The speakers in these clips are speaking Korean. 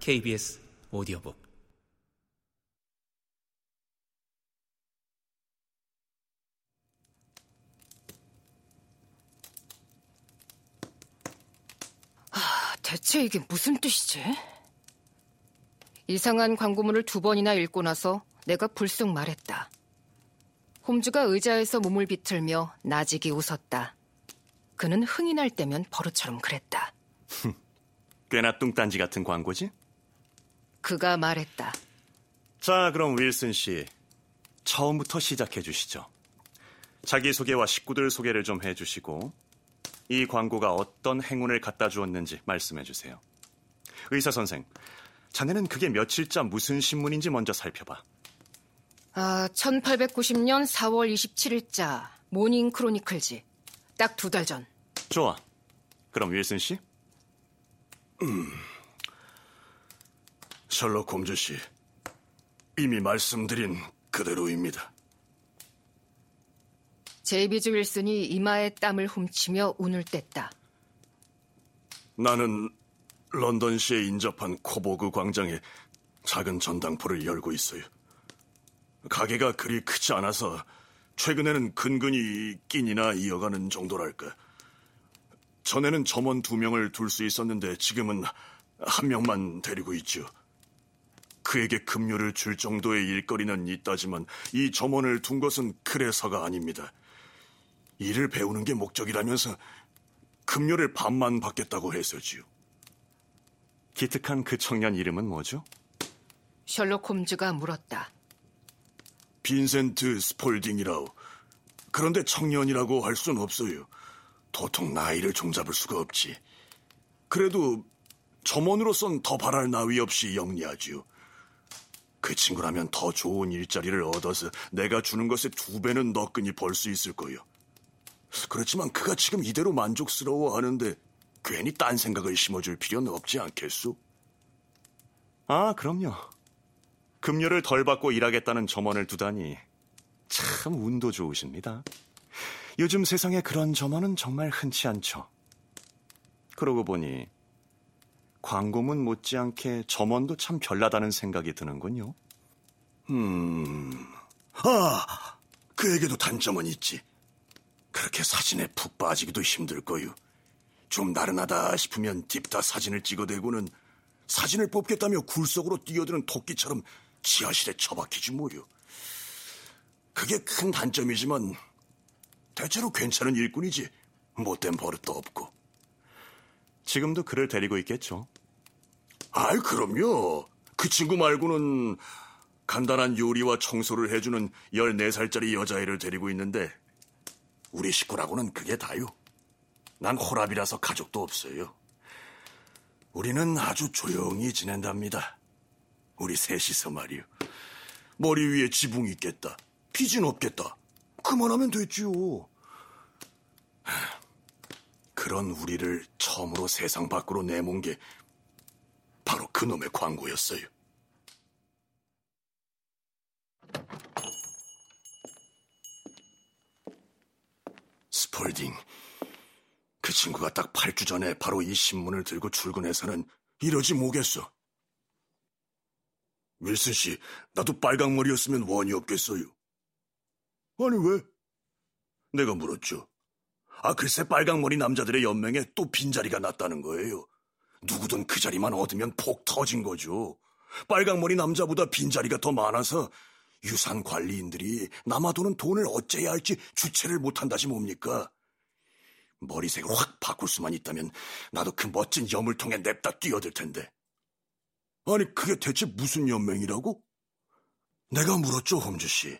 KBS 오디오북 대체 이게 무슨 뜻이지? 이상한 광고문을 2번이나 읽고 나서 내가 불쑥 말했다. 홈즈가 의자에서 몸을 비틀며 나직이 웃었다. 그는 흥이 날 때면 버릇처럼 그랬다. 꽤나 뚱딴지 같은 광고지? 그가 말했다. 자, 그럼 윌슨 씨, 처음부터 시작해 주시죠. 자기소개와 식구들 소개를 좀 해주시고 이 광고가 어떤 행운을 갖다 주었는지 말씀해 주세요. 의사 선생, 자네는 그게 며칠자 무슨 신문인지 먼저 살펴봐. 1890년 4월 27일자 모닝 크로니클지. 딱 2달 전. 좋아. 그럼 윌슨 씨? 셜록 홈즈 씨, 이미 말씀드린 그대로입니다. 제이비즈 윌슨이 이마에 땀을 훔치며 운을 뗐다. 나는 런던시에 인접한 코보그 광장에 작은 전당포를 열고 있어요. 가게가 그리 크지 않아서 최근에는 근근히 끼니나 이어가는 정도랄까. 전에는 점원 2명을 둘 수 있었는데 지금은 1명만 데리고 있죠. 그에게 급료를 줄 정도의 일거리는 있다지만 이 점원을 둔 것은 그래서가 아닙니다. 일을 배우는 게 목적이라면서 급료를 반만 받겠다고 해서지요. 기특한 그 청년 이름은 뭐죠? 셜록 홈즈가 물었다. 빈센트 스폴딩이라오. 그런데 청년이라고 할 순 없어요. 도통 나이를 종잡을 수가 없지. 그래도 점원으로선 더 바랄 나위 없이 영리하지요. 그 친구라면 더 좋은 일자리를 얻어서 내가 주는 것의 2배는 너끈히 벌 수 있을 거요. 그렇지만 그가 지금 이대로 만족스러워하는데 괜히 딴 생각을 심어줄 필요는 없지 않겠소? 아, 그럼요. 급료를 덜 받고 일하겠다는 점원을 두다니 참 운도 좋으십니다. 요즘 세상에 그런 점원은 정말 흔치 않죠. 그러고 보니 광고문 못지않게 점원도 참 별나다는 생각이 드는군요. 그에게도 단점은 있지. 그렇게 사진에 푹 빠지기도 힘들 거요. 좀 나른하다 싶으면 딥다 사진을 찍어대고는 사진을 뽑겠다며 굴속으로 뛰어드는 토끼처럼 지하실에 처박히지 뭐요. 그게 큰 단점이지만 대체로 괜찮은 일꾼이지 못된 버릇도 없고. 지금도 그를 데리고 있겠죠? 아이, 그럼요. 그 친구 말고는 간단한 요리와 청소를 해주는 14살짜리 여자애를 데리고 있는데 우리 식구라고는 그게 다요. 난 호랍이라서 가족도 없어요. 우리는 아주 조용히 지낸답니다. 우리 셋이서 말이요. 머리 위에 지붕 있겠다. 피진 없겠다. 그만하면 됐지요. 그런 우리를 처음으로 세상 밖으로 내몬 게 바로 그놈의 광고였어요. 스폴딩. 그 친구가 딱 8주 전에 바로 이 신문을 들고 출근해서는 이러지 뭐겠어. 윌슨 씨, 나도 빨강머리였으면 원이 없겠어요. 아니, 왜? 내가 물었죠. 글쎄, 빨강머리 남자들의 연맹에 또 빈자리가 났다는 거예요. 누구든 그 자리만 얻으면 폭 터진 거죠. 빨강머리 남자보다 빈자리가 더 많아서 유산 관리인들이 남아도는 돈을 어째야 할지 주체를 못한다지 뭡니까? 머리색을 확 바꿀 수만 있다면 나도 그 멋진 여물통에 냅다 뛰어들 텐데. 아니, 그게 대체 무슨 연맹이라고? 내가 물었죠, 홈즈 씨.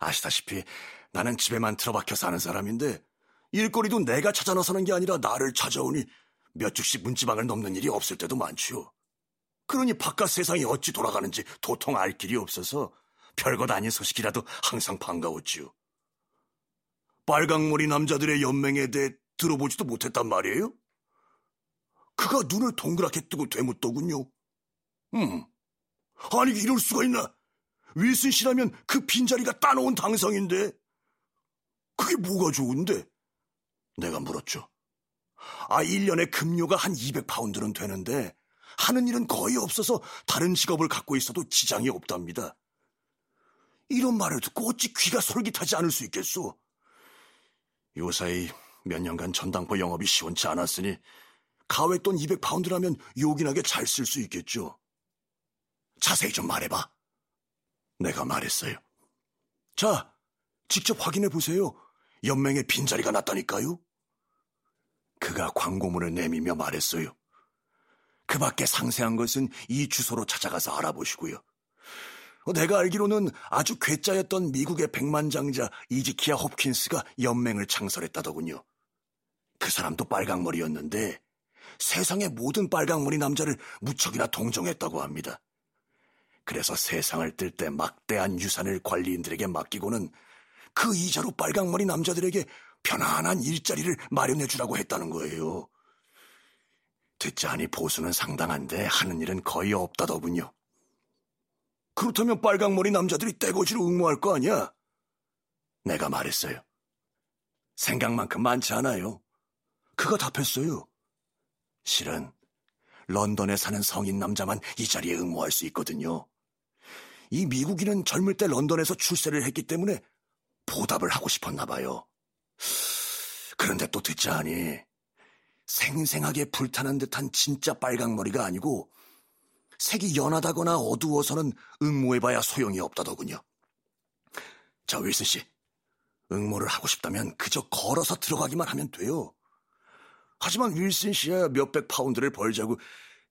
아시다시피 나는 집에만 틀어박혀 사는 사람인데 일거리도 내가 찾아 나서는 게 아니라 나를 찾아오니 몇 주씩 문지방을 넘는 일이 없을 때도 많지요. 그러니 바깥 세상이 어찌 돌아가는지 도통 알 길이 없어서 별것 아닌 소식이라도 항상 반가웠지요. 빨강머리 남자들의 연맹에 대해 들어보지도 못했단 말이에요? 그가 눈을 동그랗게 뜨고 되묻더군요. 아니, 이럴 수가 있나? 윌슨 씨라면 그 빈자리가 따놓은 당상인데. 그게 뭐가 좋은데? 내가 물었죠. 1년에 급료가 한 200파운드는 되는데 하는 일은 거의 없어서 다른 직업을 갖고 있어도 지장이 없답니다. 이런 말을 듣고 어찌 귀가 솔깃하지 않을 수 있겠소? 요사이 몇 년간 전당포 영업이 시원치 않았으니 가외돈 200파운드라면 요긴하게 잘 쓸 수 있겠죠. 자세히 좀 말해봐. 내가 말했어요. 자, 직접 확인해 보세요. 연맹에 빈자리가 났다니까요. 그가 광고문을 내밀며 말했어요. 그 밖에 상세한 것은 이 주소로 찾아가서 알아보시고요. 내가 알기로는 아주 괴짜였던 미국의 백만장자 이지키야 홉킨스가 연맹을 창설했다더군요. 그 사람도 빨강머리였는데 세상의 모든 빨강머리 남자를 무척이나 동정했다고 합니다. 그래서 세상을 뜰 때 막대한 유산을 관리인들에게 맡기고는 그 이자로 빨강머리 남자들에게 편안한 일자리를 마련해주라고 했다는 거예요. 듣자하니 보수는 상당한데 하는 일은 거의 없다더군요. 그렇다면 빨강머리 남자들이 떼거지로 응모할 거 아니야? 내가 말했어요. 생각만큼 많지 않아요. 그가 답했어요. 실은 런던에 사는 성인 남자만 이 자리에 응모할 수 있거든요. 이 미국인은 젊을 때 런던에서 출세를 했기 때문에 보답을 하고 싶었나 봐요. 그런데 또 듣자하니 생생하게 불타는 듯한 진짜 빨강머리가 아니고 색이 연하다거나 어두워서는 응모해봐야 소용이 없다더군요. 자, 윌슨 씨, 응모를 하고 싶다면 그저 걸어서 들어가기만 하면 돼요. 하지만 윌슨 씨야 몇백 파운드를 벌자고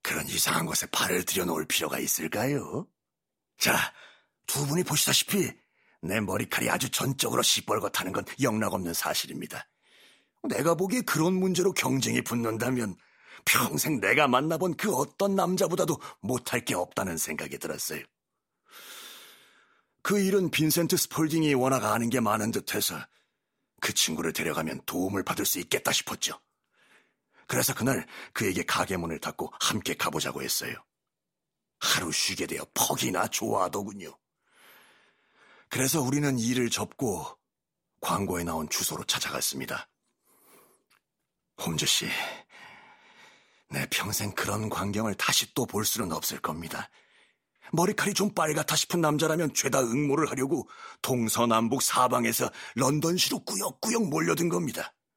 그런 이상한 것에 발을 들여놓을 필요가 있을까요? 자, 두 분이 보시다시피 내 머리칼이 아주 전적으로 시뻘겋다는 건 영락없는 사실입니다. 내가 보기에 그런 문제로 경쟁이 붙는다면 평생 내가 만나본 그 어떤 남자보다도 못할 게 없다는 생각이 들었어요. 그 일은 빈센트 스폴딩이 워낙 아는 게 많은 듯해서 그 친구를 데려가면 도움을 받을 수 있겠다 싶었죠. 그래서 그날 그에게 가게 문을 닫고 함께 가보자고 했어요. 하루 쉬게 되어 퍽이나 좋아하더군요. 그래서 우리는 일을 접고 광고에 나온 주소로 찾아갔습니다. 홈즈 씨, 내 평생 그런 광경을 다시 또 볼 수는 없을 겁니다. 머리칼이 좀 빨갛다 싶은 남자라면 죄다 응모를 하려고 동서남북 사방에서 런던시로 꾸역꾸역 몰려든 겁니다.